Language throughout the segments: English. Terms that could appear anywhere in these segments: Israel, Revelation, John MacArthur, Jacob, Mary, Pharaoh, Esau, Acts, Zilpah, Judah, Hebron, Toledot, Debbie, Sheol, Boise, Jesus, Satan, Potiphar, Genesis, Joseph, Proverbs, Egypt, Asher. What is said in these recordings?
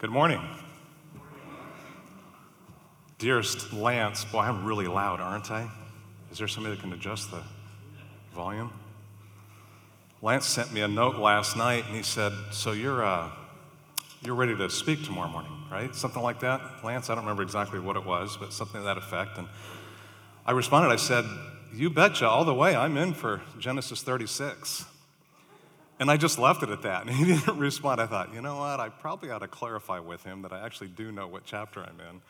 Good morning. Dearest Lance, boy, I'm really loud, aren't I? Is there somebody that can adjust the volume? Lance sent me a note last night, and he said, so you're ready to speak tomorrow morning, right? Something like that, Lance? I don't remember exactly what it was, but something to that effect. And I responded, I said, you betcha, all the way, I'm in for Genesis 36. And I just left it at that, and he didn't respond. I thought, you know what, I probably ought to clarify with him that I actually do know what chapter I'm in.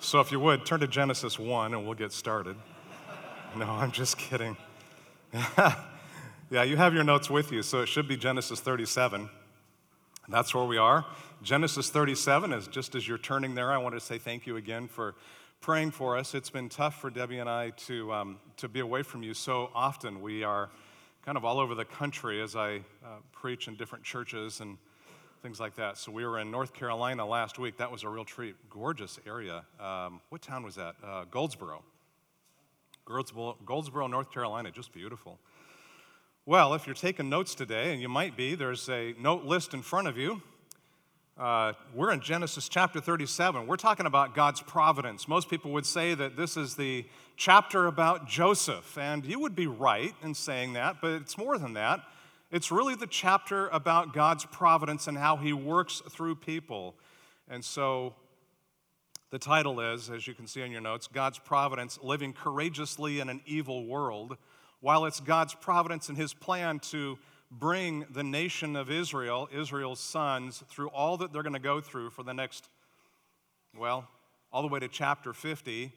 So if you would, turn to Genesis 1, and we'll get started. No, I'm just kidding. Yeah, you have your notes with you, so it should be Genesis 37. That's where we are. Genesis 37 is just as you're turning there, I want to say thank you again for praying for us. It's been tough for Debbie and I to be away from you so often. We are kind of all over the country as I preach in different churches and things like that. So we were in North Carolina last week. That was a real treat. Gorgeous area. What town was that? Goldsboro, North Carolina. Just beautiful. Well, if you're taking notes today, and you might be, there's a note list in front of you. We're in Genesis chapter 37. We're talking about God's providence. Most people would say that this is the chapter about Joseph, and you would be right in saying that, but it's more than that. It's really the chapter about God's providence and how he works through people. And so the title is, as you can see in your notes, God's Providence, Living Courageously in an Evil World. While it's God's providence and his plan to bring the nation of Israel, Israel's sons, through all that they're going to go through for the next, well, all the way to chapter 50,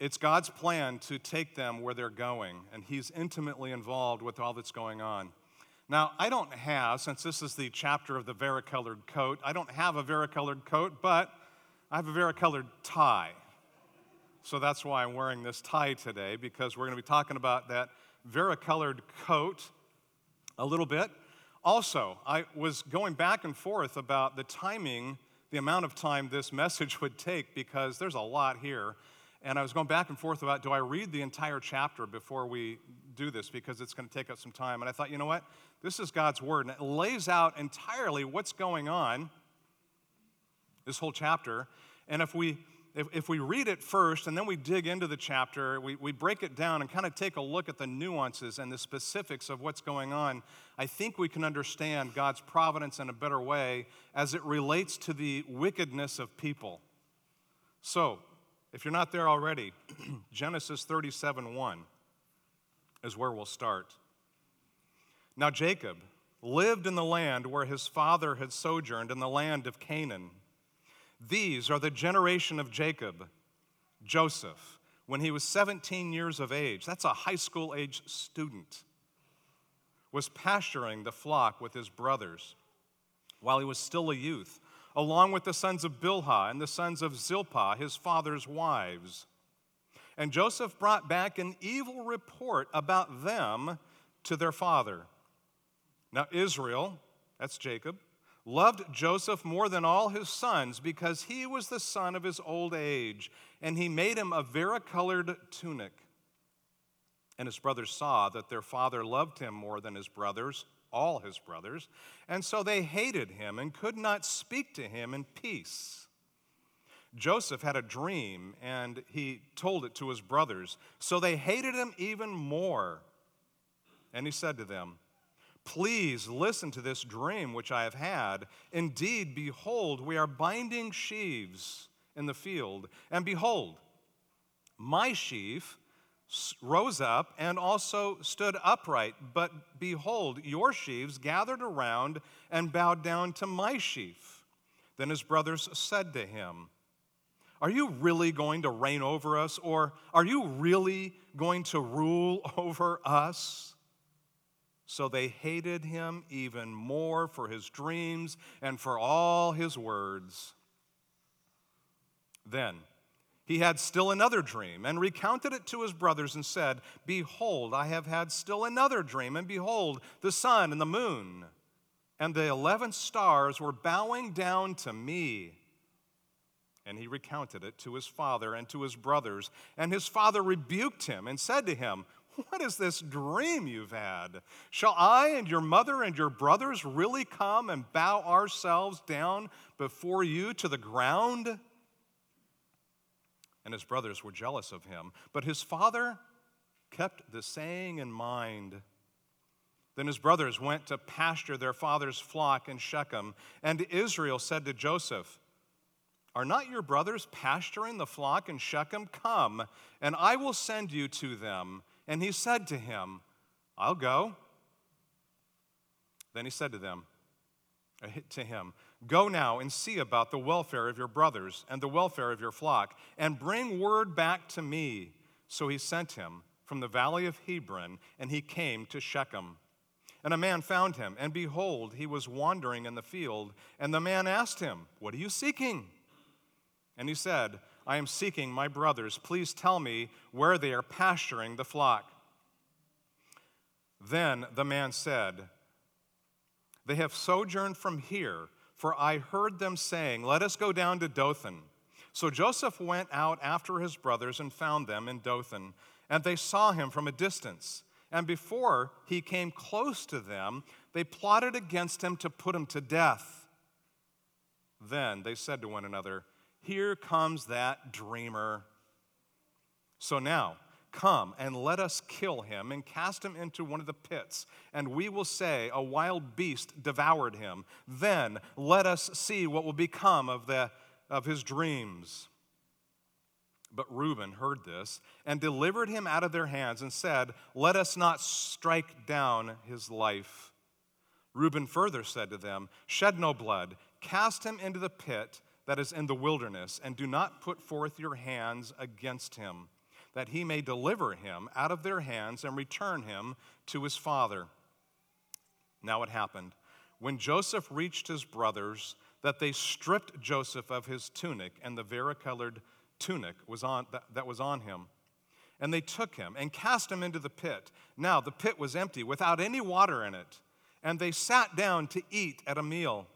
it's God's plan to take them where they're going, and he's intimately involved with all that's going on. Now, I don't have, since this is the chapter of the varicolored coat, I don't have a varicolored coat, but I have a varicolored tie. So that's why I'm wearing this tie today, because we're going to be talking about that varicolored coat a little bit. Also, I was going back and forth about the timing, the amount of time this message would take, because there's a lot here. And I was going back and forth about, do I read the entire chapter before we do this, because it's going to take up some time. And I thought, you know what? This is God's word, and it lays out entirely what's going on, this whole chapter. And if we read it first and then we dig into the chapter, we break it down and kind of take a look at the nuances and the specifics of what's going on, I think we can understand God's providence in a better way as it relates to the wickedness of people. So, if you're not there already, Genesis 37:1 is where we'll start. Now Jacob lived in the land where his father had sojourned, in the land of Canaan. These are the generation of Jacob, Joseph, when he was 17 years of age, that's a high school age student, was pasturing the flock with his brothers while he was still a youth, along with the sons of Bilhah and the sons of Zilpah, his father's wives. And Joseph brought back an evil report about them to their father. Now Israel, that's Jacob, loved Joseph more than all his sons, because he was the son of his old age, and he made him a varicolored tunic. And his brothers saw that their father loved him more than his brothers, all his brothers, and so they hated him and could not speak to him in peace. Joseph had a dream, and he told it to his brothers, so they hated him even more. And he said to them, please listen to this dream which I have had. Indeed, behold, we are binding sheaves in the field. And behold, my sheaf rose up and also stood upright. But behold, your sheaves gathered around and bowed down to my sheaf. Then his brothers said to him, are you really going to reign over us? Or are you really going to rule over us? So they hated him even more for his dreams and for all his words. Then he had still another dream and recounted it to his brothers and said, behold, I have had still another dream, and behold, the sun and the moon and the 11 stars were bowing down to me. And he recounted it to his father and to his brothers, and his father rebuked him and said to him, What is this dream you've had? Shall I and your mother and your brothers really come and bow ourselves down before you to the ground?" And his brothers were jealous of him. But his father kept the saying in mind. Then his brothers went to pasture their father's flock in Shechem. And Israel said to Joseph, "Are not your brothers pasturing the flock in Shechem? Come, and I will send you to them." And he said to him, "I'll go." Then he said to him, "Go now and see about the welfare of your brothers and the welfare of your flock, and bring word back to me." So he sent him from the valley of Hebron, and he came to Shechem. And a man found him, and behold, he was wandering in the field. And the man asked him, "What are you seeking?" And he said, "I am seeking my brothers. Please tell me where they are pasturing the flock." Then the man said, "They have sojourned from here, for I heard them saying, 'Let us go down to Dothan.'" So Joseph went out after his brothers and found them in Dothan, and they saw him from a distance. And before he came close to them, they plotted against him to put him to death. Then they said to one another, "Here comes that dreamer. So now, come and let us kill him and cast him into one of the pits, and we will say a wild beast devoured him. Then let us see what will become of his dreams." But Reuben heard this and delivered him out of their hands and said, "Let us not strike down his life." Reuben further said to them, "Shed no blood, cast him into the pit that is in the wilderness, and do not put forth your hands against him, that he may deliver him out of their hands and return him to his father." Now it happened, when Joseph reached his brothers, that they stripped Joseph of his tunic, and the varicolored tunic that was on him. And they took him and cast him into the pit. Now the pit was empty, without any water in it, and they sat down to eat at a meal.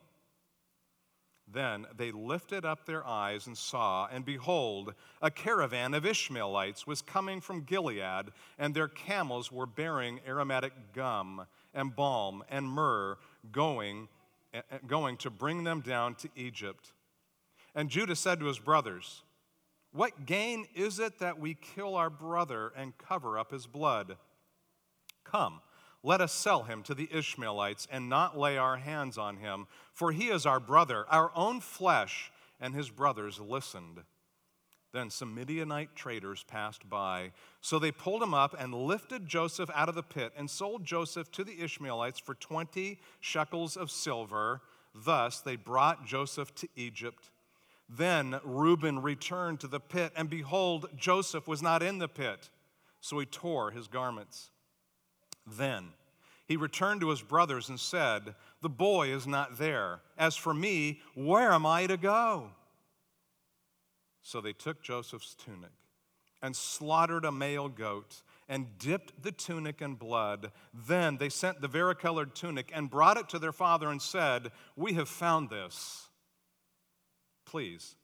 Then they lifted up their eyes and saw, and behold, a caravan of Ishmaelites was coming from Gilead, and their camels were bearing aromatic gum and balm and myrrh, going to bring them down to Egypt. And Judah said to his brothers, "What gain is it that we kill our brother and cover up his blood? Come, let us sell him to the Ishmaelites and not lay our hands on him, for he is our brother, our own flesh." And his brothers listened. Then some Midianite traders passed by. So they pulled him up and lifted Joseph out of the pit and sold Joseph to the Ishmaelites for 20 shekels of silver. Thus they brought Joseph to Egypt. Then Reuben returned to the pit, and behold, Joseph was not in the pit. So he tore his garments. Then he returned to his brothers and said, "The boy is not there. As for me, where am I to go?" So they took Joseph's tunic and slaughtered a male goat and dipped the tunic in blood. Then they sent the varicolored tunic and brought it to their father and said, "We have found this. Please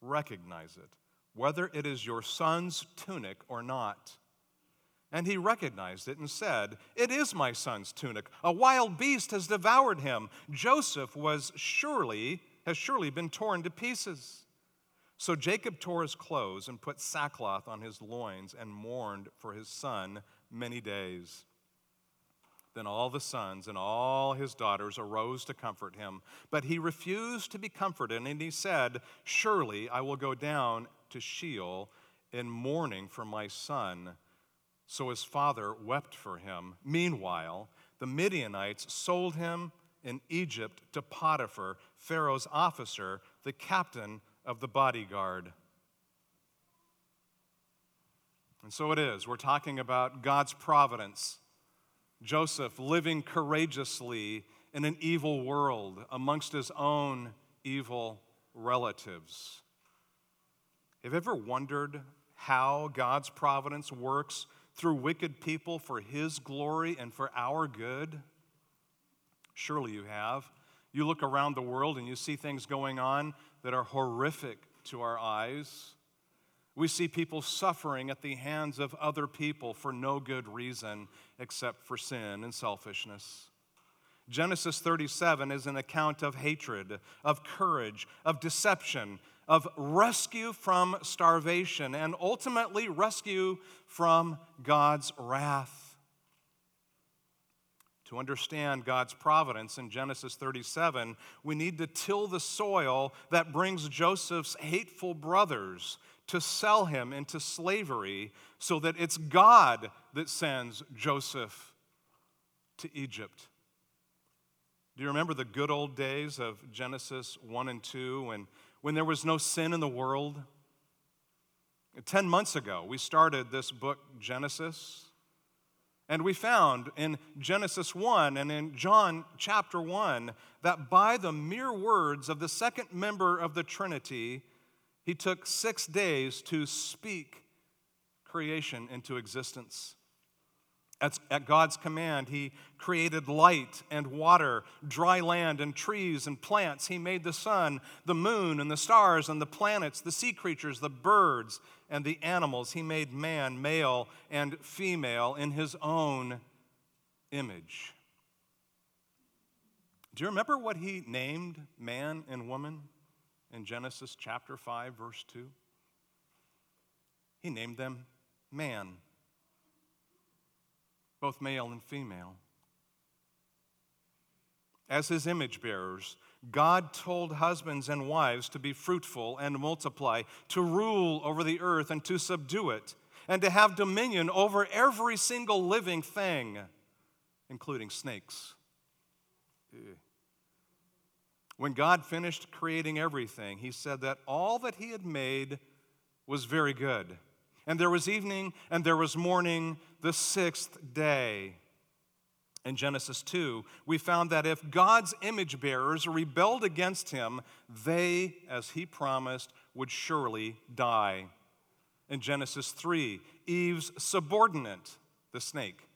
recognize it, whether it is your son's tunic or not." And he recognized it and said, "It is my son's tunic. A wild beast has devoured him. Joseph has surely been torn to pieces." So Jacob tore his clothes and put sackcloth on his loins and mourned for his son many days. Then all the sons and all his daughters arose to comfort him. But he refused to be comforted, and he said, "Surely I will go down to Sheol in mourning for my son." So his father wept for him. Meanwhile, the Midianites sold him in Egypt to Potiphar, Pharaoh's officer, the captain of the bodyguard. And so it is. We're talking about God's providence. Joseph living courageously in an evil world amongst his own evil relatives. Have you ever wondered how God's providence works through wicked people for his glory and for our good? Surely you have. You look around the world and you see things going on that are horrific to our eyes. We see people suffering at the hands of other people for no good reason except for sin and selfishness. Genesis 37 is an account of hatred, of courage, of deception, of rescue from starvation, and ultimately rescue from God's wrath. To understand God's providence in Genesis 37, we need to till the soil that brings Joseph's hateful brothers to sell him into slavery so that it's God that sends Joseph to Egypt. Do you remember the good old days of Genesis 1 and 2 when there was no sin in the world? 10 months ago, we started this book, Genesis, and we found in Genesis 1 and in John chapter 1 that by the mere words of the second member of the Trinity, he took 6 days to speak creation into existence. At God's command, he created light and water, dry land and trees and plants. He made the sun, the moon, and the stars and the planets, the sea creatures, the birds, and the animals. He made man, male and female, in his own image. Do you remember what he named man and woman in Genesis chapter 5, verse 2? He named them man, both male and female. As his image bearers, God told husbands and wives to be fruitful and multiply, to rule over the earth and to subdue it, and to have dominion over every single living thing, including snakes. When God finished creating everything, he said that all that he had made was very good. And there was evening, and there was morning, the sixth day. In Genesis 2, we found that if God's image bearers rebelled against him, they, as he promised, would surely die. In Genesis 3, Eve's subordinate, the snake,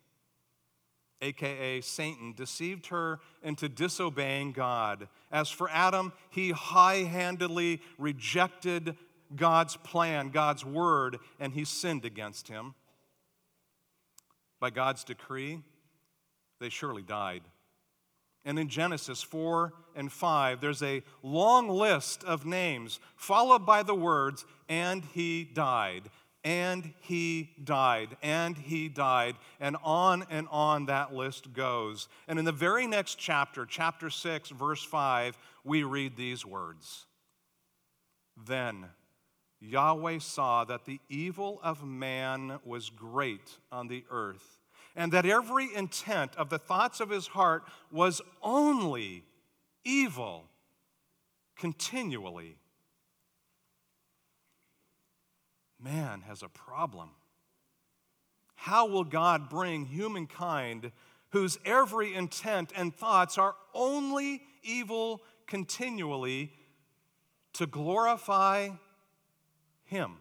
a.k.a. Satan, deceived her into disobeying God. As for Adam, he high-handedly rejected God's plan, God's word, and he sinned against him. By God's decree, they surely died. And in Genesis 4 and 5, there's a long list of names followed by the words, and he died, and he died, and he died, and on that list goes. And in the very next chapter, chapter 6, verse 5, we read these words. Then Yahweh saw that the evil of man was great on the earth, and that every intent of the thoughts of his heart was only evil continually. Man has a problem. How will God bring humankind, whose every intent and thoughts are only evil continually, to glorify him?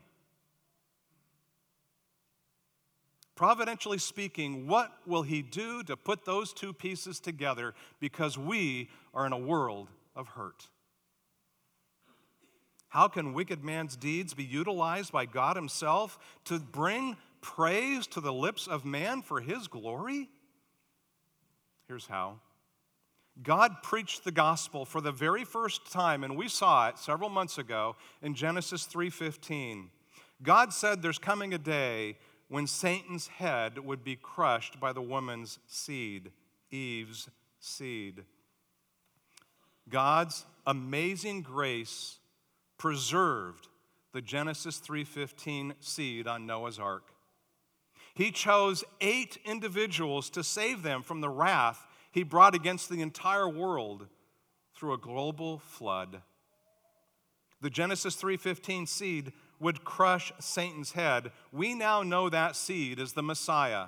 Providentially speaking, what will he do to put those two pieces together, because we are in a world of hurt? How can wicked man's deeds be utilized by God himself to bring praise to the lips of man for his glory? Here's how. God preached the gospel for the very first time, and we saw it several months ago in Genesis 3:15. God said there's coming a day when Satan's head would be crushed by the woman's seed, Eve's seed. God's amazing grace preserved the Genesis 3:15 seed on Noah's ark. He chose 8 individuals to save them from the wrath he brought against the entire world through a global flood. The Genesis 3:15 seed would crush Satan's head. We now know that seed as the Messiah,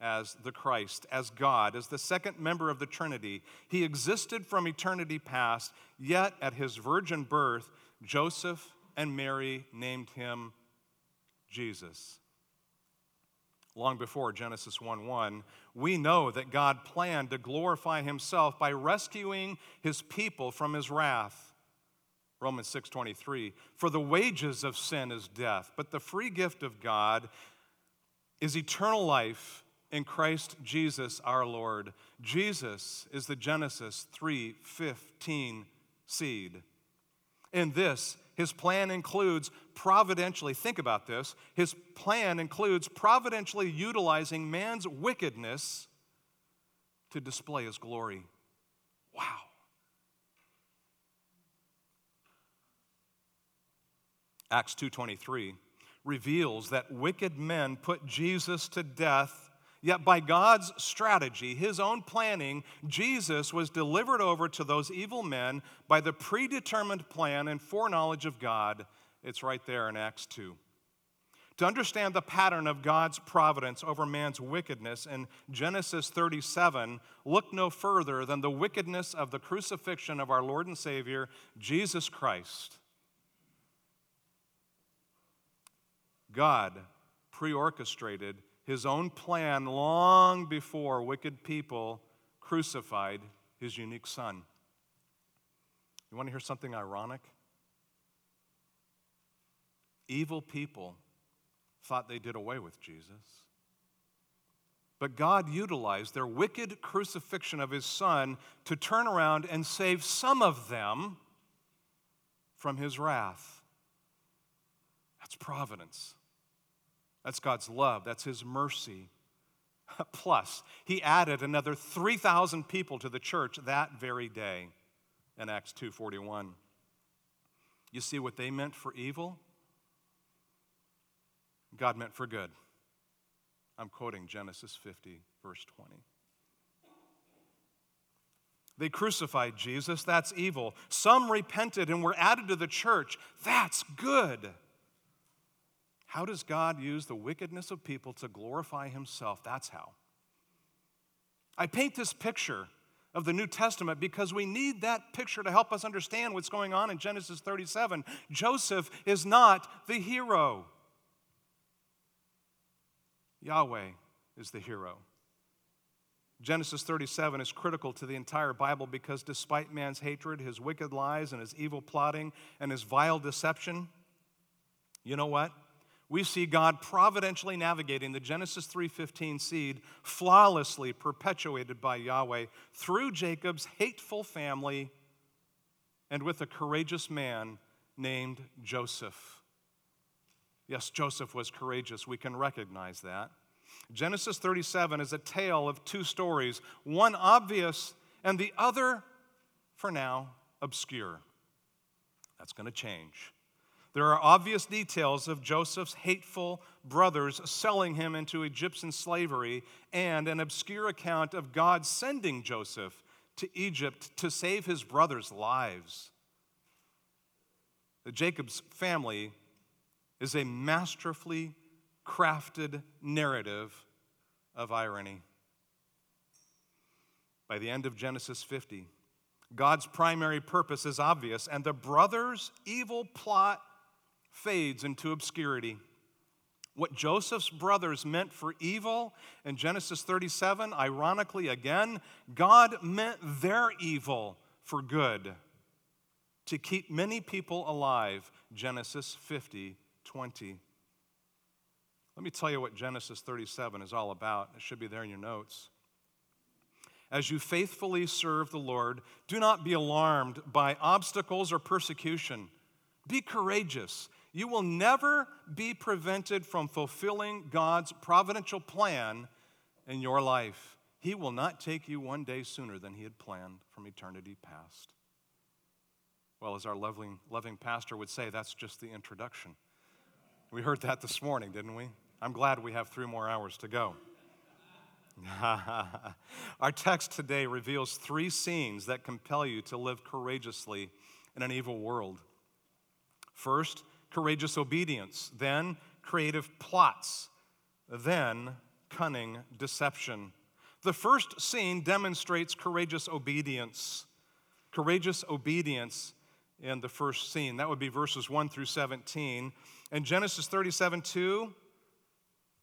as the Christ, as God, as the second member of the Trinity. He existed from eternity past, yet at his virgin birth, Joseph and Mary named him Jesus. Long before Genesis 1:1, we know that God planned to glorify himself by rescuing his people from his wrath. Romans 6:23, for the wages of sin is death, but the free gift of God is eternal life in Christ Jesus our Lord. Jesus is the Genesis 3:15 seed. In this, his plan includes providentially, think about this, his plan includes providentially utilizing man's wickedness to display his glory. Wow. Acts 2:23 reveals that wicked men put Jesus to death, yet by God's strategy, his own planning, Jesus was delivered over to those evil men by the predetermined plan and foreknowledge of God. It's right there in Acts 2. To understand the pattern of God's providence over man's wickedness in Genesis 37, look no further than the wickedness of the crucifixion of our Lord and Savior, Jesus Christ. God pre-orchestrated his own plan long before wicked people crucified his unique son. You want to hear something ironic? Evil people thought they did away with Jesus. But God utilized their wicked crucifixion of his son to turn around and save some of them from his wrath. That's providence. That's God's love. That's his mercy. Plus, he added another 3,000 people to the church that very day in Acts 2:41. You see what they meant for evil? God meant for good. I'm quoting Genesis 50, verse 20. They crucified Jesus. That's evil. Some repented and were added to the church. That's good. How does God use the wickedness of people to glorify himself? That's how. I paint this picture of the New Testament because we need that picture to help us understand what's going on in Genesis 37. Joseph is not the hero. Yahweh is the hero. Genesis 37 is critical to the entire Bible because despite man's hatred, his wicked lies, and his evil plotting, and his vile deception, you know what? We see God providentially navigating the Genesis 3:15 seed, flawlessly perpetuated by Yahweh through Jacob's hateful family and with a courageous man named Joseph. Yes, Joseph was courageous. We can recognize that. Genesis 37 is a tale of two stories, one obvious and the other, for now, obscure. That's going to change. There are obvious details of Joseph's hateful brothers selling him into Egyptian slavery and an obscure account of God sending Joseph to Egypt to save his brothers' lives. Jacob's family is a masterfully crafted narrative of irony. By the end of Genesis 50, God's primary purpose is obvious, and the brothers' evil plot fades into obscurity. What Joseph's brothers meant for evil in Genesis 37, ironically again, God meant their evil for good, to keep many people alive, Genesis 50:20. Let me tell you what Genesis 37 is all about. It should be there in your notes. As you faithfully serve the Lord, do not be alarmed by obstacles or persecution. Be courageous. You will never be prevented from fulfilling God's providential plan in your life. He will not take you one day sooner than he had planned from eternity past. Well, as our loving pastor would say, that's just the introduction. We heard that this morning, didn't we? I'm glad we have 3 more hours to go. Our text today reveals 3 scenes that compel you to live courageously in an evil world. First, courageous obedience, then creative plots, then cunning deception. The first scene demonstrates courageous obedience. Courageous obedience in the first scene. That would be verses 1 through 17. In Genesis 37:2,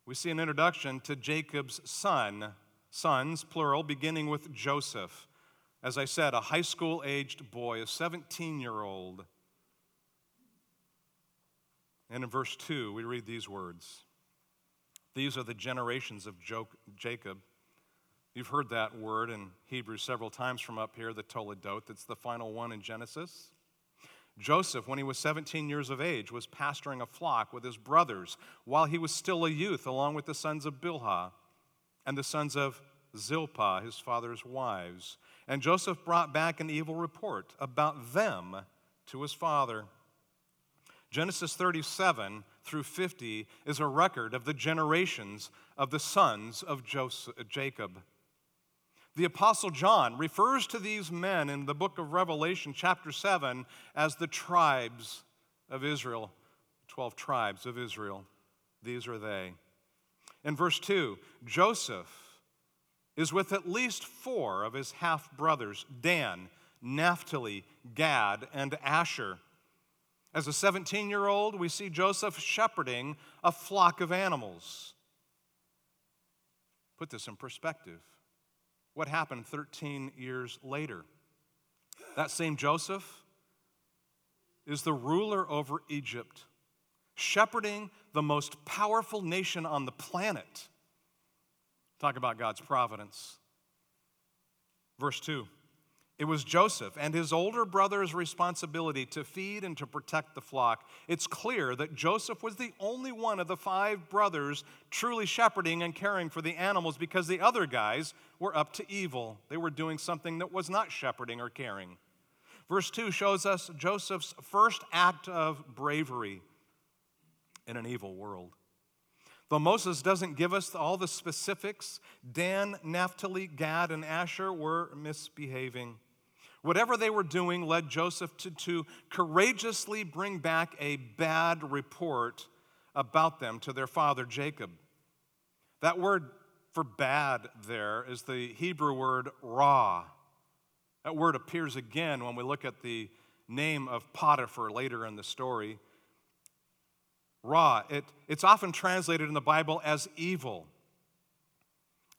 we see an introduction to Jacob's sons, plural, beginning with Joseph. As I said, a high school-aged boy, a 17-year-old. And in verse 2, we read these words. These are the generations of Jacob. You've heard that word in Hebrew several times from up here, the toledot. That's the final one in Genesis. Joseph, when he was 17 years of age, was pasturing a flock with his brothers while he was still a youth, along with the sons of Bilhah and the sons of Zilpah, his father's wives. And Joseph brought back an evil report about them to his father. Genesis 37 through 50 is a record of the generations of the sons of Jacob. The Apostle John refers to these men in the book of Revelation, chapter 7, as the tribes of Israel, 12 tribes of Israel. These are they. In verse 2, Joseph is with at least 4 of his half-brothers, Dan, Naphtali, Gad, and Asher. As a 17-year-old, we see Joseph shepherding a flock of animals. Put this in perspective. What happened 13 years later? That same Joseph is the ruler over Egypt, shepherding the most powerful nation on the planet. Talk about God's providence. Verse 2, it was Joseph and his older brother's responsibility to feed and to protect the flock. It's clear that Joseph was the only one of the 5 brothers truly shepherding and caring for the animals, because the other guys were up to evil. They were doing something that was not shepherding or caring. Verse 2 shows us Joseph's first act of bravery in an evil world. Though Moses doesn't give us all the specifics, Dan, Naphtali, Gad, and Asher were misbehaving. Whatever they were doing led Joseph to courageously bring back a bad report about them to their father Jacob. That word for bad there is the Hebrew word Ra. That word appears again when we look at the name of Potiphar later in the story. Ra, it's often translated in the Bible as evil.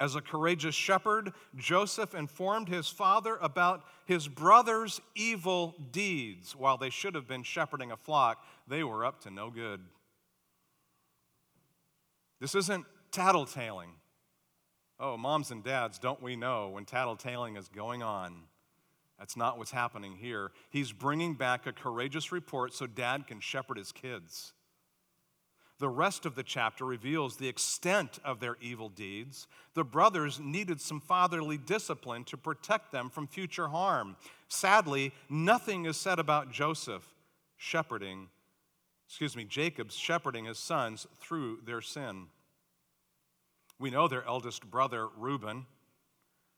As a courageous shepherd, Joseph informed his father about his brother's evil deeds. While they should have been shepherding a flock, they were up to no good. This isn't tattletaling. Oh, moms and dads, don't we know when tattletaling is going on? That's not what's happening here. He's bringing back a courageous report so dad can shepherd his kids. The rest of the chapter reveals the extent of their evil deeds. The brothers needed some fatherly discipline to protect them from future harm. Sadly, nothing is said about Jacob's shepherding his sons through their sin. We know their eldest brother, Reuben.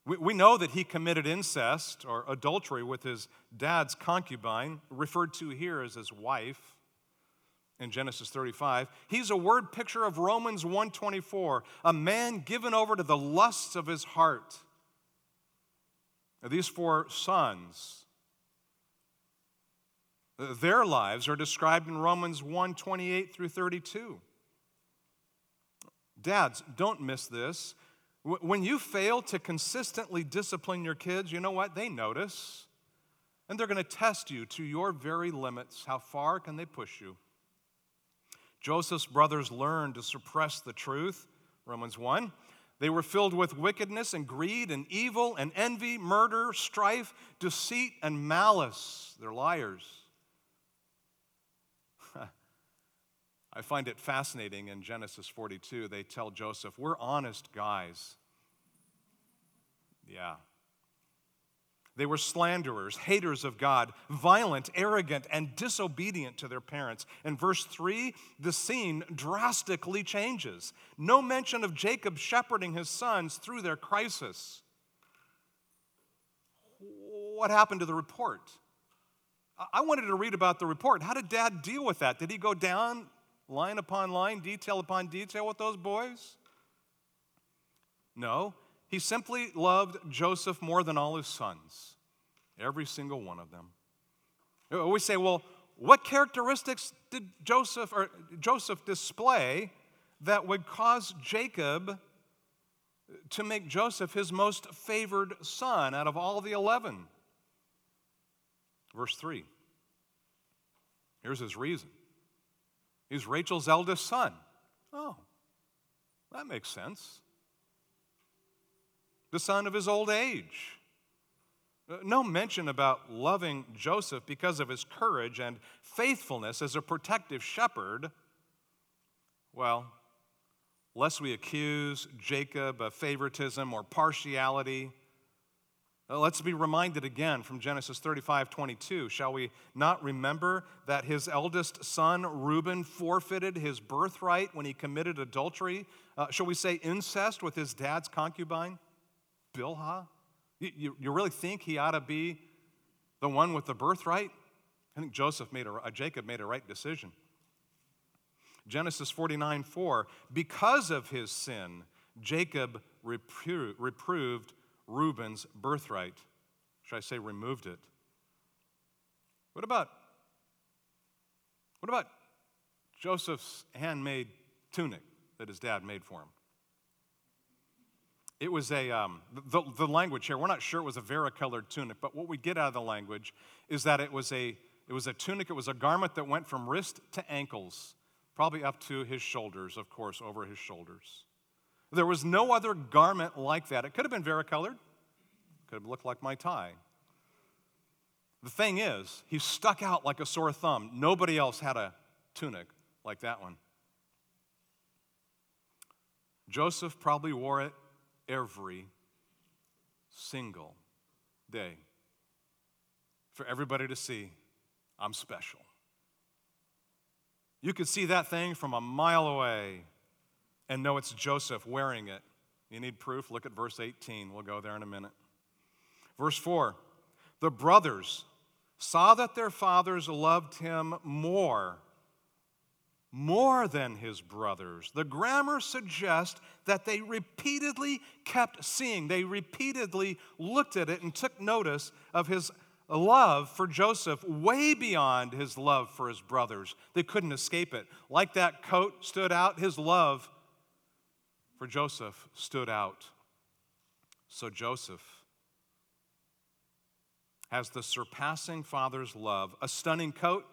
We know that he committed incest or adultery with his dad's concubine, referred to here as his wife. In Genesis 35, he's a word picture of Romans 1:24, a man given over to the lusts of his heart. Now, these 4 sons, their lives are described in Romans 1:28 through 32. Dads, don't miss this. When you fail to consistently discipline your kids, you know what? They notice, and they're going to test you to your very limits. How far can they push you? Joseph's brothers learned to suppress the truth, Romans 1. They were filled with wickedness and greed and evil and envy, murder, strife, deceit, and malice. They're liars. I find it fascinating in Genesis 42, they tell Joseph, "We're honest guys." Yeah. They were slanderers, haters of God, violent, arrogant, and disobedient to their parents. In verse 3, the scene drastically changes. No mention of Jacob shepherding his sons through their crisis. What happened to the report? I wanted to read about the report. How did Dad deal with that? Did he go down line upon line, detail upon detail with those boys? No. He simply loved Joseph more than all his sons, every single one of them. We say, well, what characteristics did Joseph display that would cause Jacob to make Joseph his most favored son out of all the 11? Verse 3. Here's his reason. is Rachel's eldest son. Oh, that makes sense. The son of his old age. No mention about loving Joseph because of his courage and faithfulness as a protective shepherd. Well, lest we accuse Jacob of favoritism or partiality, let's be reminded again from Genesis 35:22. Shall we not remember that his eldest son, Reuben, forfeited his birthright when he committed adultery? Shall we say incest with his dad's concubine, Bilhah? You really think he ought to be the one with the birthright? I think Jacob made a right decision. Genesis 49:4, because of his sin, Jacob reproved Reuben's birthright. Should I say removed it? What about Joseph's handmade tunic that his dad made for him? It was the language here, we're not sure it was a varicolored tunic, but what we get out of the language is that it was a tunic, it was a garment that went from wrist to ankles, probably up to his shoulders, of course, over his shoulders. There was no other garment like that. It could have been varicolored, could have looked like my tie. The thing is, he stuck out like a sore thumb. Nobody else had a tunic like that one. Joseph probably wore it every single day for everybody to see, I'm special. You could see that thing from a mile away and know it's Joseph wearing it. You need proof? Look at verse 18. We'll go there in a minute. Verse 4, the brothers saw that their fathers loved him more than his brothers. The grammar suggests that they repeatedly kept seeing. They repeatedly looked at it and took notice of his love for Joseph way beyond his love for his brothers. They couldn't escape it. Like that coat stood out, his love for Joseph stood out. So Joseph has the surpassing father's love, a stunning coat.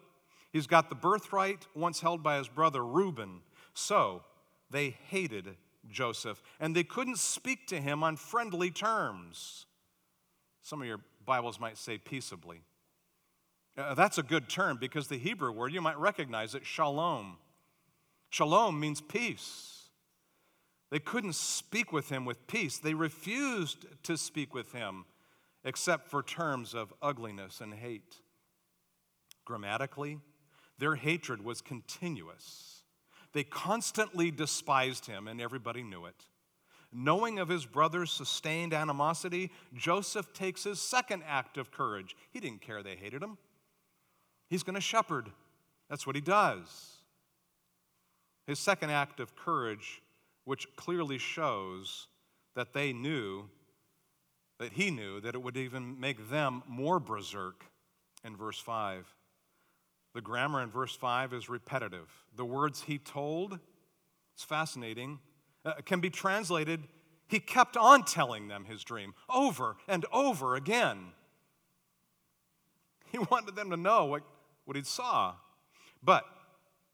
He's got the birthright once held by his brother Reuben. So they hated Joseph, and they couldn't speak to him on friendly terms. Some of your Bibles might say peaceably. That's a good term because the Hebrew word, you might recognize it, shalom. Shalom means peace. They couldn't speak with him with peace. They refused to speak with him except for terms of ugliness and hate. Grammatically, their hatred was continuous. They constantly despised him, and everybody knew it. Knowing of his brother's sustained animosity, Joseph takes his second act of courage. He didn't care they hated him. He's going to shepherd. That's what he does. His second act of courage, which clearly shows that they knew, that he knew, that it would even make them more berserk in verse 5. The grammar in verse 5 is repetitive. The words he told, it's fascinating, can be translated, he kept on telling them his dream over and over again. He wanted them to know what he saw. But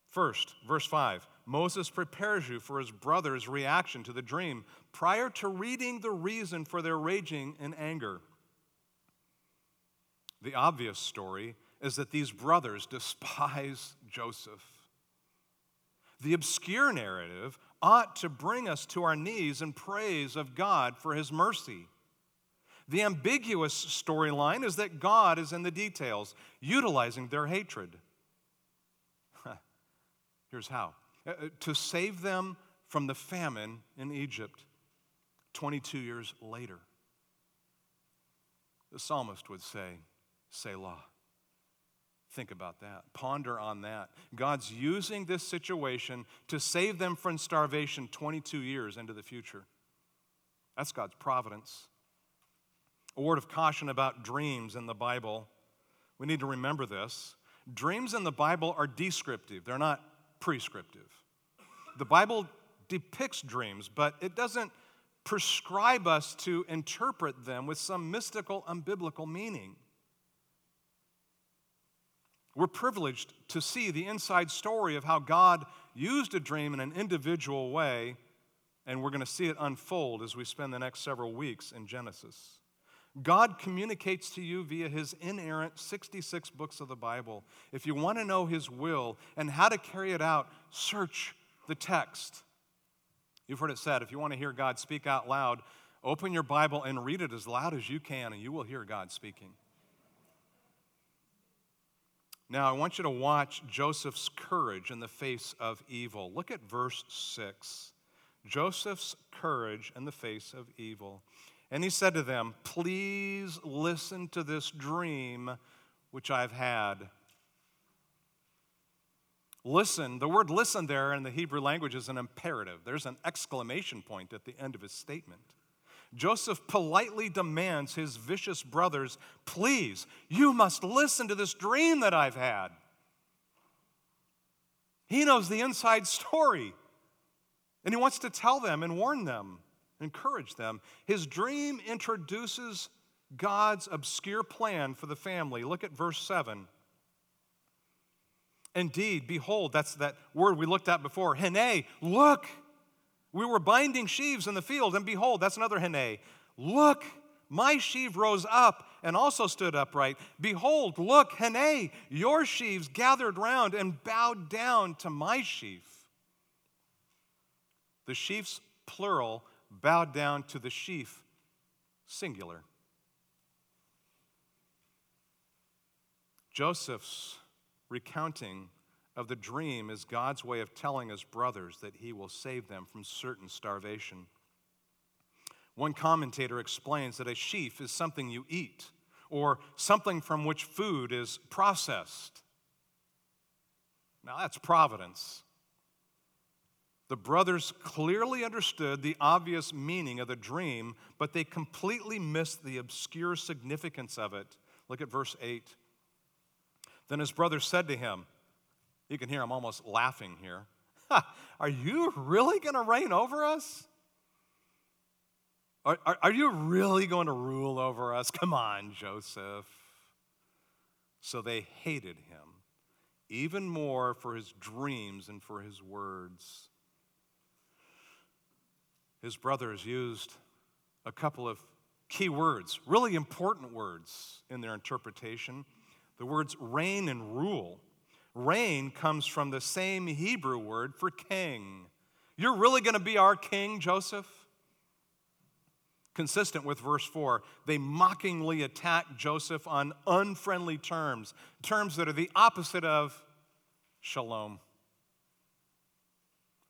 first, verse 5, Moses prepares you for his brother's reaction to the dream prior to reading the reason for their raging in anger. The obvious story is that these brothers despise Joseph. The obscure narrative ought to bring us to our knees in praise of God for his mercy. The ambiguous storyline is that God is in the details, utilizing their hatred. Here's how. To save them from the famine in Egypt 22 years later. The psalmist would say, Selah. Think about that. Ponder on that. God's using this situation to save them from starvation 22 years into the future. That's God's providence. A word of caution about dreams in the Bible. We need to remember this. Dreams in the Bible are descriptive. They're not prescriptive. The Bible depicts dreams, but it doesn't prescribe us to interpret them with some mystical, unbiblical meaning. We're privileged to see the inside story of how God used a dream in an individual way, and we're going to see it unfold as we spend the next several weeks in Genesis. God communicates to you via his inerrant 66 books of the Bible. If you want to know his will and how to carry it out, search the text. You've heard it said, if you want to hear God speak out loud, open your Bible and read it as loud as you can, and you will hear God speaking. Now, I want you to watch Joseph's courage in the face of evil. Look at verse 6. Joseph's courage in the face of evil. And he said to them, "Please listen to this dream which I've had." Listen, the word listen there in the Hebrew language is an imperative. There's an exclamation point at the end of his statement. Joseph politely demands his vicious brothers, "Please, you must listen to this dream that I've had." He knows the inside story, and he wants to tell them and warn them, encourage them. His dream introduces God's obscure plan for the family. Look at verse 7. Indeed, behold, that's that word we looked at before. Hene, look. We were binding sheaves in the field, and behold, that's another hene. Look, my sheaf rose up and also stood upright. Behold, look, hene, your sheaves gathered round and bowed down to my sheaf. The sheaves, plural, bowed down to the sheaf, singular. Joseph's recounting of the dream is God's way of telling his brothers that he will save them from certain starvation. One commentator explains that a sheaf is something you eat or something from which food is processed. Now that's providence. The brothers clearly understood the obvious meaning of the dream, but they completely missed the obscure significance of it. Look at verse 8. Then his brother said to him, you can hear him almost laughing here, "Are you really going to reign over us? Are you really going to rule over us? Come on, Joseph." So they hated him even more for his dreams and for his words. His brothers used a couple of key words, really important words in their interpretation. The words reign and rule. Reign comes from the same Hebrew word for king. You're really going to be our king, Joseph? Consistent with verse 4, they mockingly attack Joseph on unfriendly terms, terms that are the opposite of shalom.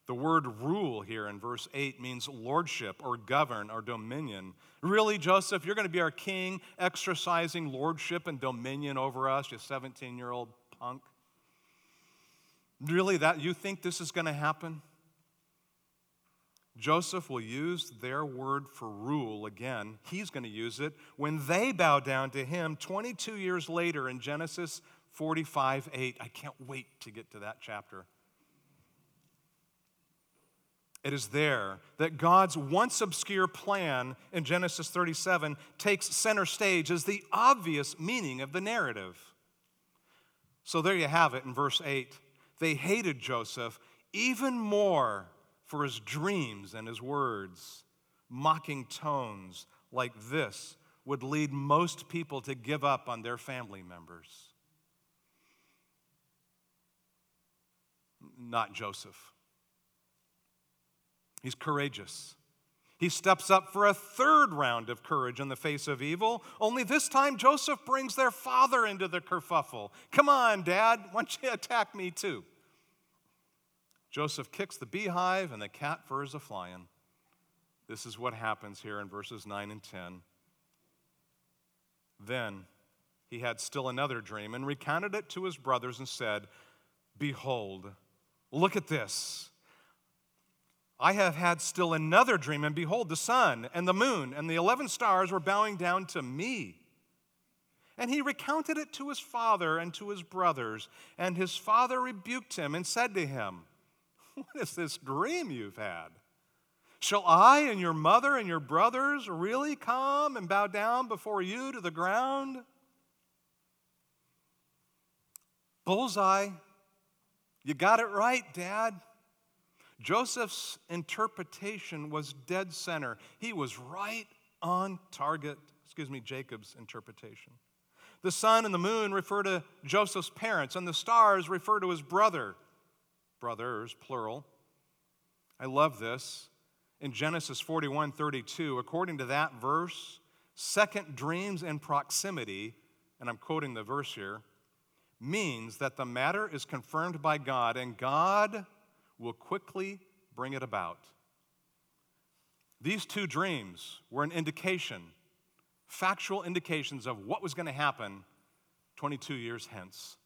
The word rule here in verse 8 means lordship or govern or dominion. Really, Joseph, you're going to be our king, exercising lordship and dominion over us, you 17-year-old punk? Really, that you think this is going to happen? Joseph will use their word for rule again. He's going to use it when they bow down to him 22 years later in Genesis 45:8. I can't wait to get to that chapter. It is there that God's once obscure plan in Genesis 37 takes center stage as the obvious meaning of the narrative. So there you have it in verse 8. They hated Joseph even more for his dreams and his words. Mocking tones like this would lead most people to give up on their family members. Not Joseph. He's courageous. He steps up for a third round of courage in the face of evil, only this time Joseph brings their father into the kerfuffle. "Come on, Dad, why don't you attack me too?" Joseph kicks the beehive and the cat fur is a-flying. This is what happens here in verses 9 and 10. Then he had still another dream and recounted it to his brothers and said, "Behold, look at this. I have had still another dream, and behold, the sun and the moon and the 11 stars were bowing down to me." And he recounted it to his father and to his brothers, and his father rebuked him and said to him, "What is this dream you've had? Shall I and your mother and your brothers really come and bow down before you to the ground?" Bullseye. You got it right, Dad. Joseph's interpretation was dead center. He was right on target. Jacob's interpretation. The sun and the moon refer to Joseph's parents, and the stars refer to his brothers, plural. I love this. In Genesis 41:32, according to that verse, second dreams in proximity, and I'm quoting the verse here, means that the matter is confirmed by God, and God will quickly bring it about. These two dreams were an indication, factual indications of what was going to happen 22 years hence.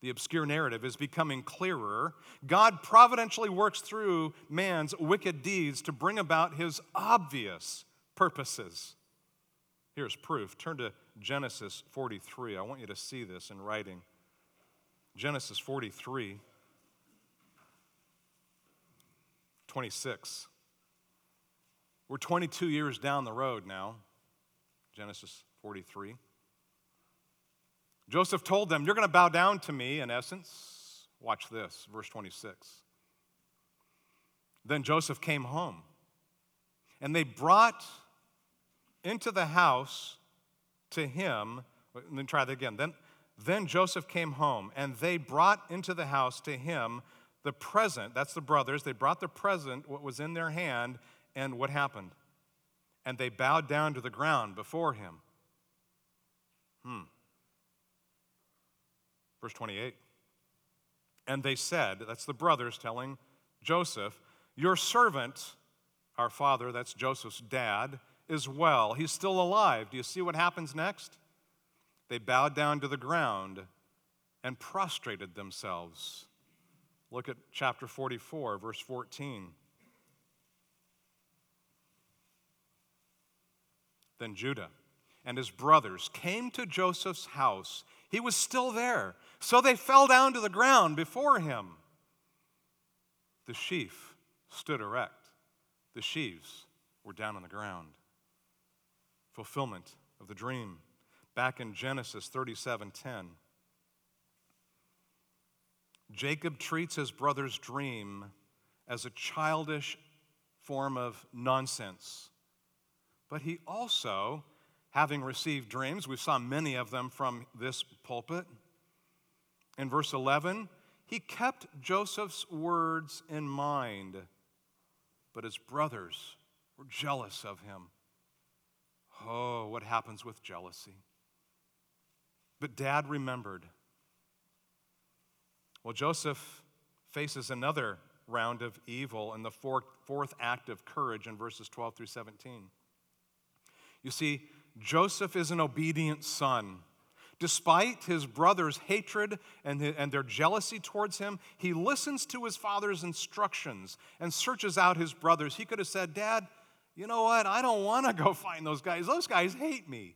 The obscure narrative is becoming clearer. God providentially works through man's wicked deeds to bring about his obvious purposes. Here's proof. Turn to Genesis 43. I want you to see this in writing. Genesis 43, 26. We're 22 years down the road now, Genesis 43. Joseph told them, you're going to bow down to me, in essence. Watch this, verse 26. Then Joseph came home, and they brought into the house to him, let me try that again. Then Joseph came home, and they brought into the house to him the present, that's the brothers, they brought the present, what was in their hand. And what happened? And they bowed down to the ground before him. Verse 28. And they said, that's the brothers telling Joseph, your servant, our father, that's Joseph's dad, is well. He's still alive. Do you see what happens next? They bowed down to the ground and prostrated themselves. Look at chapter 44, verse 14. Then Judah and his brothers came to Joseph's house. He was still there. So they fell down to the ground before him. The sheaf stood erect. The sheaves were down on the ground. Fulfillment of the dream. Back in Genesis 37:10, Jacob treats his brother's dream as a childish form of nonsense. But he also, having received dreams, we saw many of them from this pulpit. In verse 11, he kept Joseph's words in mind, but his brothers were jealous of him. Oh, what happens with jealousy? But Dad remembered. Well, Joseph faces another round of evil in the fourth act of courage in verses 12 through 17. You see, Joseph is an obedient son. Despite his brother's hatred and their jealousy towards him, he listens to his father's instructions and searches out his brothers. He could have said, Dad, you know what? I don't want to go find those guys. Those guys hate me.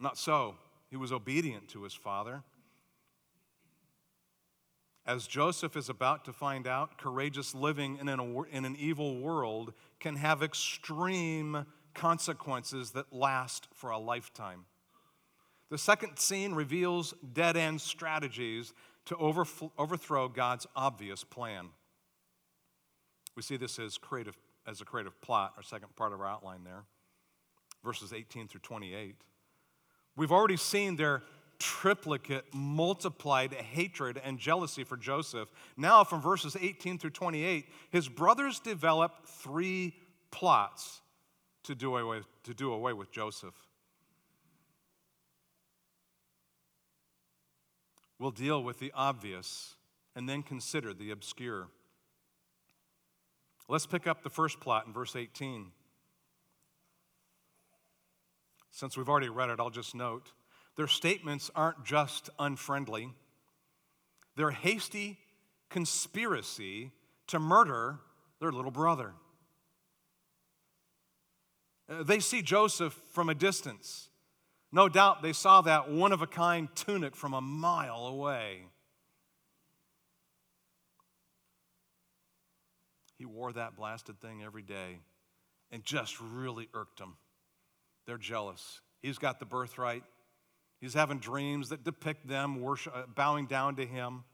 Not so. He was obedient to his father. As Joseph is about to find out, courageous living in an evil world can have extreme consequences that last for a lifetime. The second scene reveals dead-end strategies to overthrow God's obvious plan. We see this as a creative plot, our second part of our outline there, verses 18 through 28. We've already seen their triplicate, multiplied hatred and jealousy for Joseph. Now from verses 18 through 28, his brothers develop three plots to do away with Joseph. We'll deal with the obvious and then consider the obscure. Let's pick up the first plot in verse 18. Since we've already read it, I'll just note, their statements aren't just unfriendly. They're hasty conspiracy to murder their little brother. They see Joseph from a distance. No doubt they saw that one-of-a-kind tunic from a mile away. He wore that blasted thing every day and just really irked them. They're jealous. He's got the birthright. He's having dreams that depict them bowing down to him.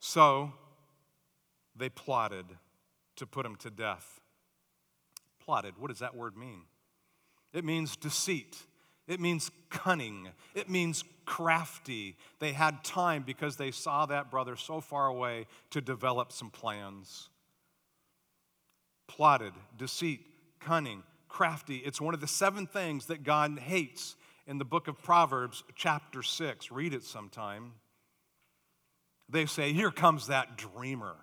So they plotted to put him to death. Plotted, what does that word mean? It means deceit. It means cunning. It means crafty. They had time because they saw that brother so far away to develop some plans. Plotted, deceit, cunning, crafty. It's one of the 7 things that God hates in the book of Proverbs, chapter 6. Read it sometime. They say, here comes that dreamer.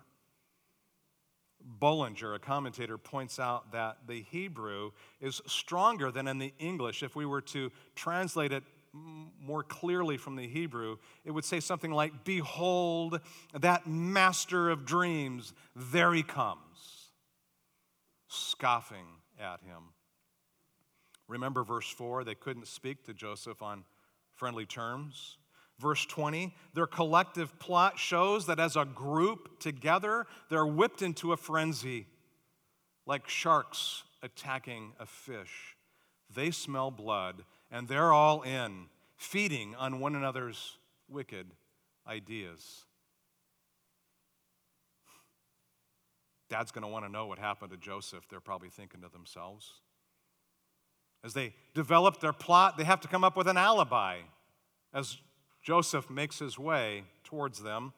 Bollinger, a commentator, points out that the Hebrew is stronger than in the English. If we were to translate it more clearly from the Hebrew, it would say something like, behold, that master of dreams, there he comes, scoffing at him. Remember verse 4, they couldn't speak to Joseph on friendly terms. Verse 20, their collective plot shows that as a group together, they're whipped into a frenzy, like sharks attacking a fish. They smell blood, and they're all in, feeding on one another's wicked ideas. Dad's going to want to know what happened to Joseph, they're probably thinking to themselves. As they develop their plot, they have to come up with an alibi. As Joseph makes his way towards them,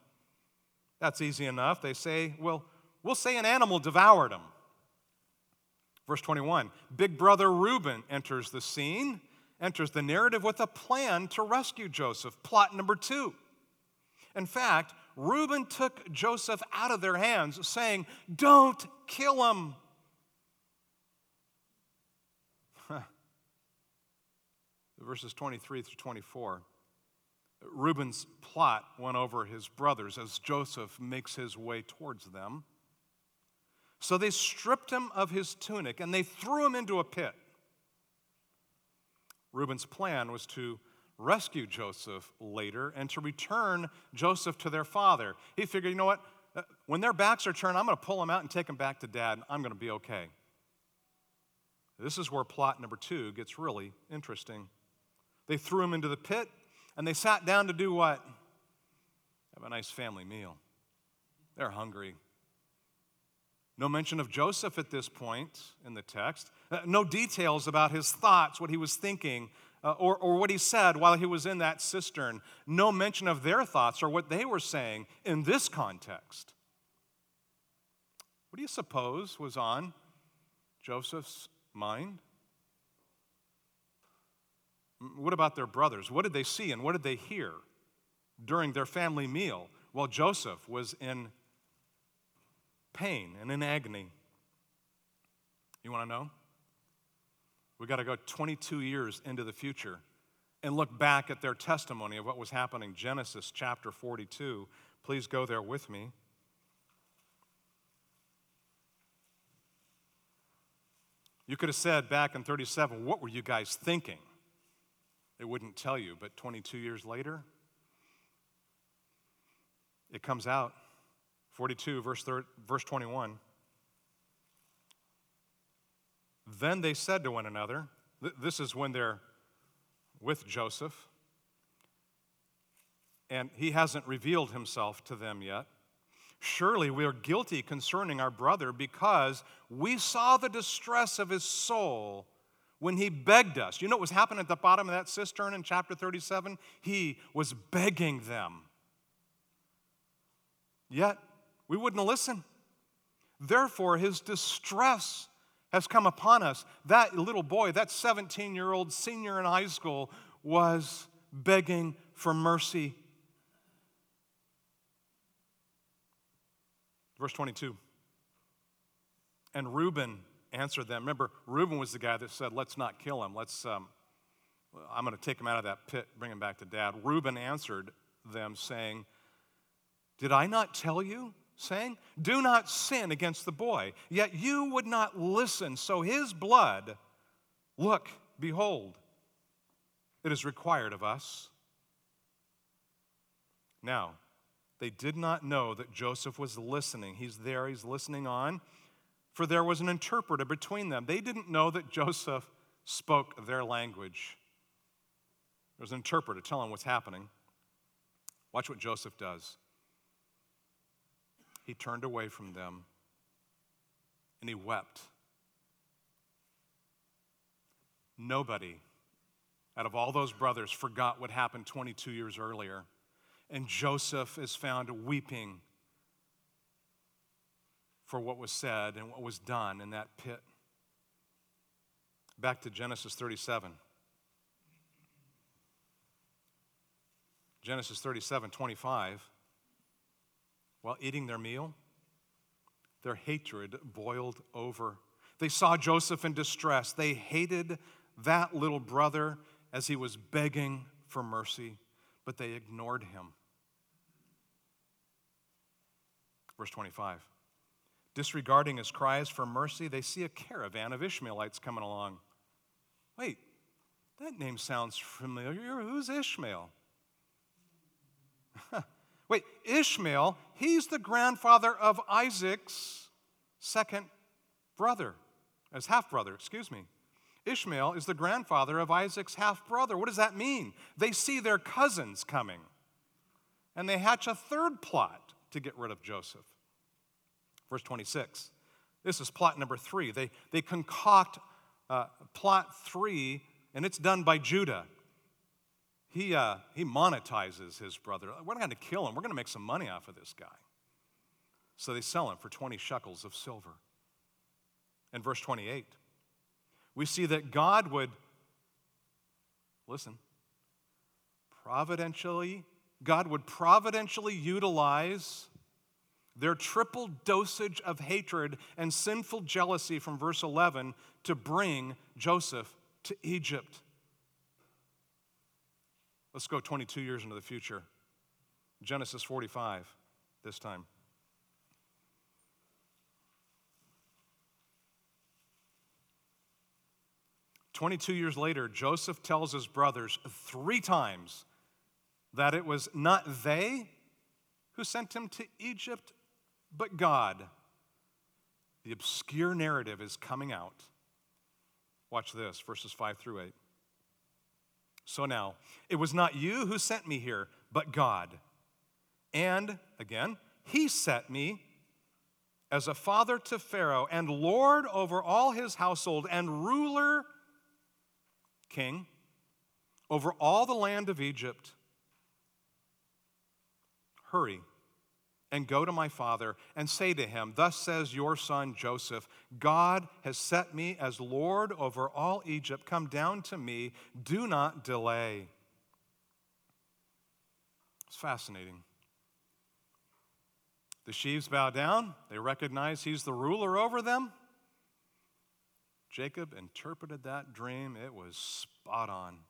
that's easy enough. They say, well, we'll say an animal devoured him. Verse 21, big brother Reuben enters the scene, enters the narrative with a plan to rescue Joseph. Plot number 2. In fact, Reuben took Joseph out of their hands, saying, don't kill him. Verses 23 through 24, Reuben's plot went over his brothers as Joseph makes his way towards them. So they stripped him of his tunic and they threw him into a pit. Reuben's plan was to rescue Joseph later and to return Joseph to their father. He figured, you know what? When their backs are turned, I'm going to pull him out and take him back to Dad, and I'm going to be okay. This is where plot number 2 gets really interesting. They threw him into the pit, and they sat down to do what? Have a nice family meal. They're hungry. No mention of Joseph at this point in the text. No details about his thoughts, what he was thinking, or what he said while he was in that cistern. No mention of their thoughts or what they were saying in this context. What do you suppose was on Joseph's mind? What about their brothers? What did they see and what did they hear during their family meal while Joseph was in pain and in agony? You want to know? We got to go 22 years into the future and look back at their testimony of what was happening. Genesis chapter 42. Please go there with me. You could have said back in 37, what were you guys thinking? It wouldn't tell you, but 22 years later, it comes out. 42, verse 21. Then they said to one another, this is when they're with Joseph, and he hasn't revealed himself to them yet. Surely we are guilty concerning our brother because we saw the distress of his soul when he begged us. You know what was happening at the bottom of that cistern in chapter 37? He was begging them. Yet we wouldn't listen. Therefore, his distress has come upon us. That little boy, that 17-year-old senior in high school, was begging for mercy. Verse 22, and Reuben answered them. Remember, Reuben was the guy that said, let's not kill him. I'm going to take him out of that pit, bring him back to Dad. Reuben answered them saying, did I not tell you, saying, do not sin against the boy, yet you would not listen. So his blood, look, behold, it is required of us. Now, they did not know that Joseph was listening. He's there, he's listening on, for there was an interpreter between them. They didn't know that Joseph spoke their language. There's an interpreter telling what's happening. Watch what Joseph does. He turned away from them, and he wept. Nobody out of all those brothers forgot what happened 22 years earlier. And Joseph is found weeping for what was said and what was done in that pit. Back to Genesis 37. Genesis 37:25. While eating their meal, their hatred boiled over. They saw Joseph in distress. They hated that little brother as he was begging for mercy, but they ignored him. Verse 25. Disregarding his cries for mercy, they see a caravan of Ishmaelites coming along. Wait, that name sounds familiar. Who's Ishmael? Wait, Ishmael, he's the grandfather of Isaac's second brother, as half-brother, excuse me. Ishmael is the grandfather of Isaac's half-brother. What does that mean? They see their cousins coming, and they hatch a third plot to get rid of Joseph. Verse 26, this is plot number 3. They concoct plot 3, and it's done by Judah. He monetizes his brother. We're not going to kill him. We're going to make some money off of this guy. So they sell him for 20 shekels of silver. In verse 28, we see that God would, listen, God would providentially utilize their triple dosage of hatred and sinful jealousy from verse 11 to bring Joseph to Egypt. Let's go 22 years into the future. Genesis 45 this time. "22 years later, Joseph tells his brothers 3 times that it was not they who sent him to Egypt, but God." The obscure narrative is coming out. Watch this, verses 5 through 8. "So now, it was not you who sent me here, but God. And, again, he set me as a father to Pharaoh and lord over all his household and ruler, king, over all the land of Egypt. Hurry and go to my father and say to him, thus says your son Joseph, God has set me as Lord over all Egypt. Come down to me. Do not delay." It's fascinating. The sheaves bow down. They recognize he's the ruler over them. Jacob interpreted that dream. It was spot on.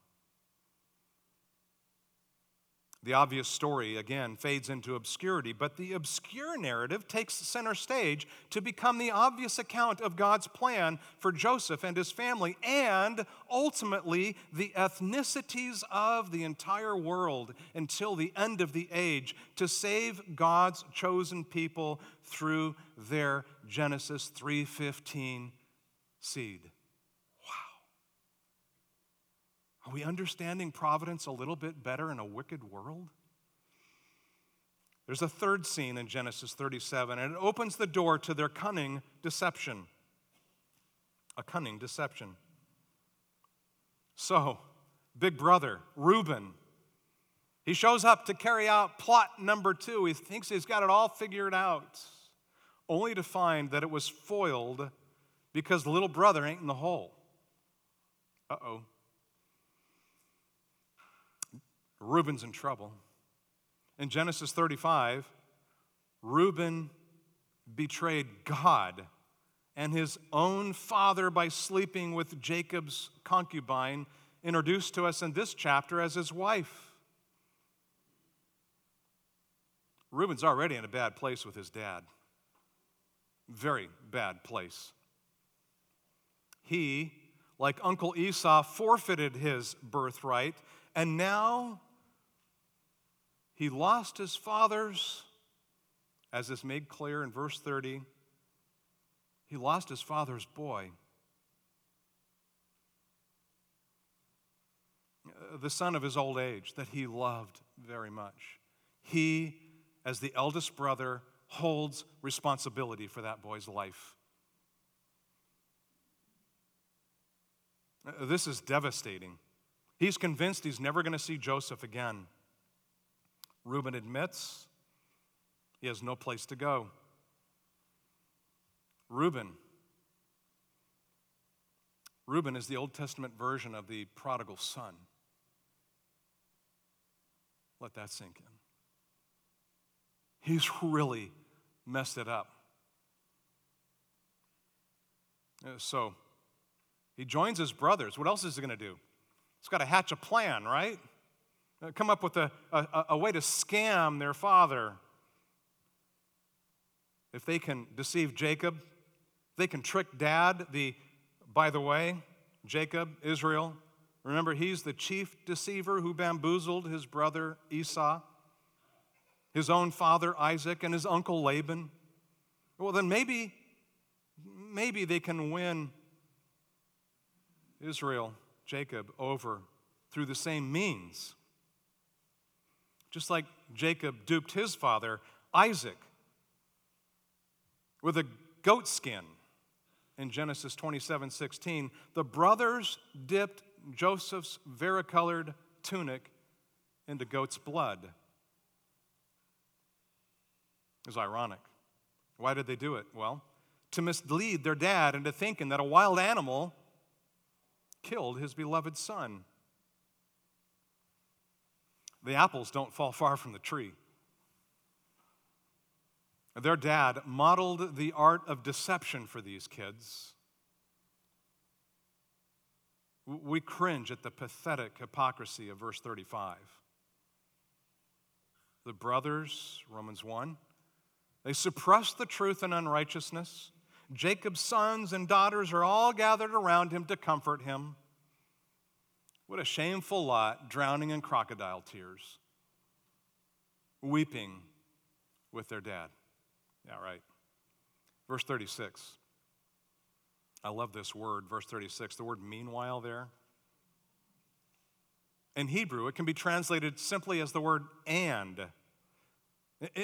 The obvious story, again, fades into obscurity, but the obscure narrative takes center stage to become the obvious account of God's plan for Joseph and his family and, ultimately, the ethnicities of the entire world until the end of the age to save God's chosen people through their Genesis 3:15 seed. Are we understanding providence a little bit better in a wicked world? There's a third scene in Genesis 37, and it opens the door to their cunning deception. A cunning deception. So, big brother, Reuben, he shows up to carry out plot number 2. He thinks he's got it all figured out, only to find that it was foiled because the little brother ain't in the hole. Uh-oh. Reuben's in trouble. In Genesis 35, Reuben betrayed God and his own father by sleeping with Jacob's concubine, introduced to us in this chapter as his wife. Reuben's already in a bad place with his dad. Very bad place. He, like Uncle Esau, forfeited his birthright, and now he lost his father's, as is made clear in verse 30, he lost his father's boy. the son of his old age that he loved very much. He, as the eldest brother, holds responsibility for that boy's life. This is devastating. He's convinced he's never going to see Joseph again. Reuben admits he has no place to go. Reuben is the Old Testament version of the prodigal son. Let that sink in. He's really messed it up. So he joins his brothers. What else is he going to do? He's got to hatch a plan, right? Come up with a way to scam their father. If they can deceive Jacob, they can trick Dad. By the way, Jacob, Israel, remember he's the chief deceiver who bamboozled his brother Esau, his own father Isaac, and his uncle Laban. Well, then maybe they can win Israel, Jacob, over through the same means. Just like Jacob duped his father, Isaac, with a goat skin. In Genesis 27:16, the brothers dipped Joseph's varicolored tunic into goat's blood. It's ironic. Why did they do it? Well, to mislead their dad into thinking that a wild animal killed his beloved son. The apples don't fall far from the tree. Their dad modeled the art of deception for these kids. We cringe at the pathetic hypocrisy of verse 35. The brothers, Romans 1, they suppress the truth in unrighteousness. Jacob's sons and daughters are all gathered around him to comfort him. What a shameful lot, drowning in crocodile tears, weeping with their dad. Yeah, right. Verse 36. I love this word, verse 36, the word meanwhile there. In Hebrew, it can be translated simply as the word and.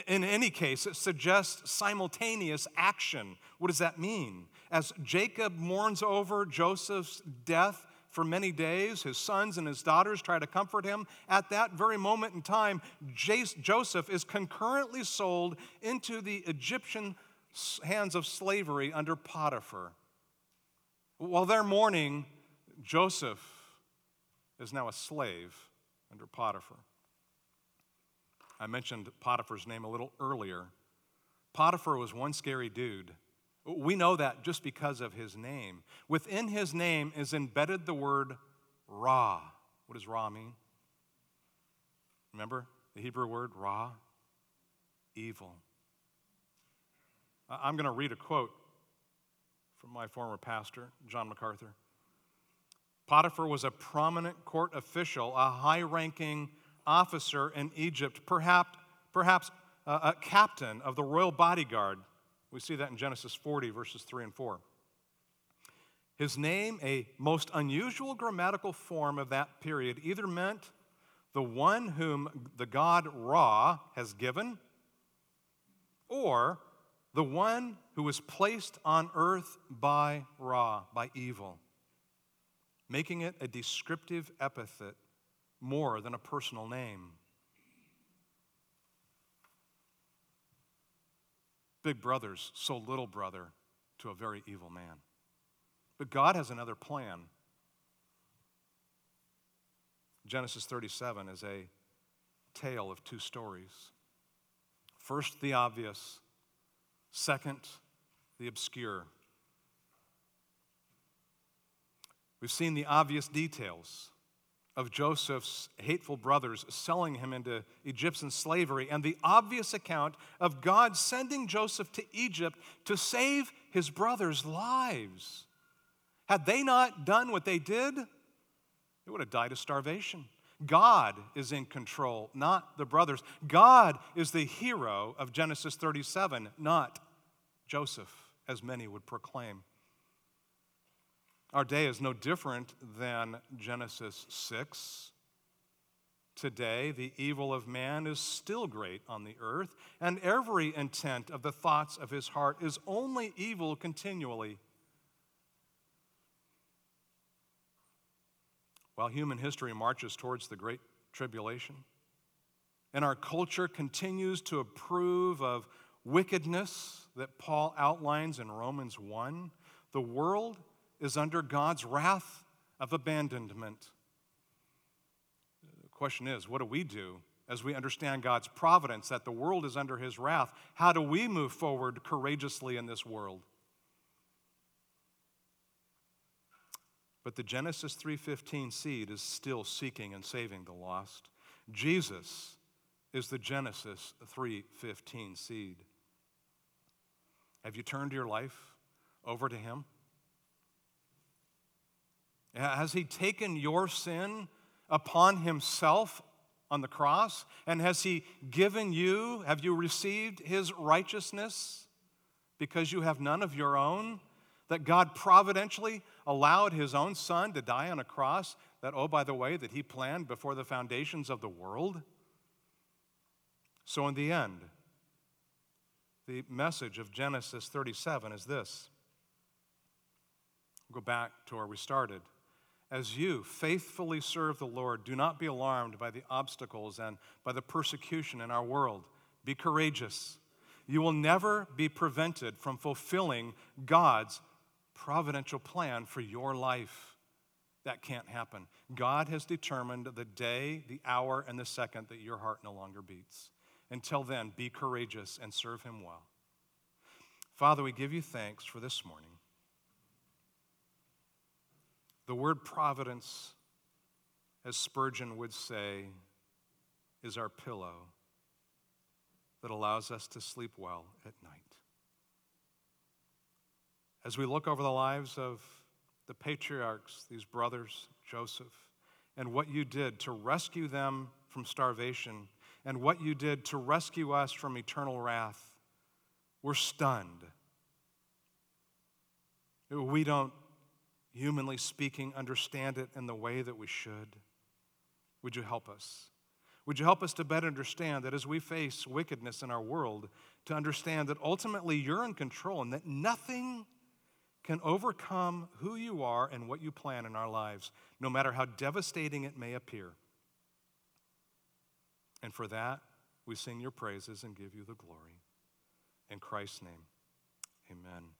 In any case, it suggests simultaneous action. What does that mean? As Jacob mourns over Joseph's death for many days, his sons and his daughters try to comfort him. At that very moment in time, Joseph is concurrently sold into the Egyptian hands of slavery under Potiphar. While they're mourning, Joseph is now a slave under Potiphar. I mentioned Potiphar's name a little earlier. Potiphar was one scary dude. We know that just because of his name. Within his name is embedded the word Ra. What does Ra mean? Remember the Hebrew word Ra? Evil. I'm going to read a quote from my former pastor, John MacArthur. Potiphar was a prominent court official, a high-ranking officer in Egypt, perhaps a captain of the royal bodyguard. We see that in Genesis 40, verses 3 and 4. His name, a most unusual grammatical form of that period, either meant the one whom the god Ra has given, or the one who was placed on earth by Ra, by evil, making it a descriptive epithet more than a personal name. Big brothers sold little brother to a very evil man. But God has another plan. Genesis 37 is a tale of two stories. First, the obvious. Second, the obscure. We've seen the obvious details of Joseph's hateful brothers selling him into Egyptian slavery, and the obvious account of God sending Joseph to Egypt to save his brothers' lives. Had they not done what they did, they would have died of starvation. God is in control, not the brothers. God is the hero of Genesis 37, not Joseph, as many would proclaim. Our day is no different than Genesis 6, Today, the evil of man is still great on the earth, and every intent of the thoughts of his heart is only evil continually. While human history marches towards the Great Tribulation, and our culture continues to approve of wickedness that Paul outlines in Romans 1, the world is under God's wrath of abandonment. The question is, what do we do as we understand God's providence, that the world is under his wrath? How do we move forward courageously in this world? But the Genesis 3:15 seed is still seeking and saving the lost. Jesus is the Genesis 3:15 seed. Have you turned your life over to him? Has he taken your sin upon himself on the cross? And has he given you, have you received his righteousness because you have none of your own? That God providentially allowed his own son to die on a cross that, oh, by the way, that he planned before the foundations of the world? So in the end, the message of Genesis 37 is this. We'll go back to where we started. As you faithfully serve the Lord, do not be alarmed by the obstacles and by the persecution in our world. Be courageous. You will never be prevented from fulfilling God's providential plan for your life. That can't happen. God has determined the day, the hour, and the second that your heart no longer beats. Until then, be courageous and serve him well. Father, we give you thanks for this morning. The word providence, as Spurgeon would say, is our pillow that allows us to sleep well at night. As we look over the lives of the patriarchs, these brothers, Joseph, and what you did to rescue them from starvation, and what you did to rescue us from eternal wrath, we're stunned. We don't, humanly speaking, understand it in the way that we should. Would you help us? Would you help us to better understand that as we face wickedness in our world, to understand that ultimately you're in control and that nothing can overcome who you are and what you plan in our lives, no matter how devastating it may appear. And for that, we sing your praises and give you the glory. In Christ's name, amen.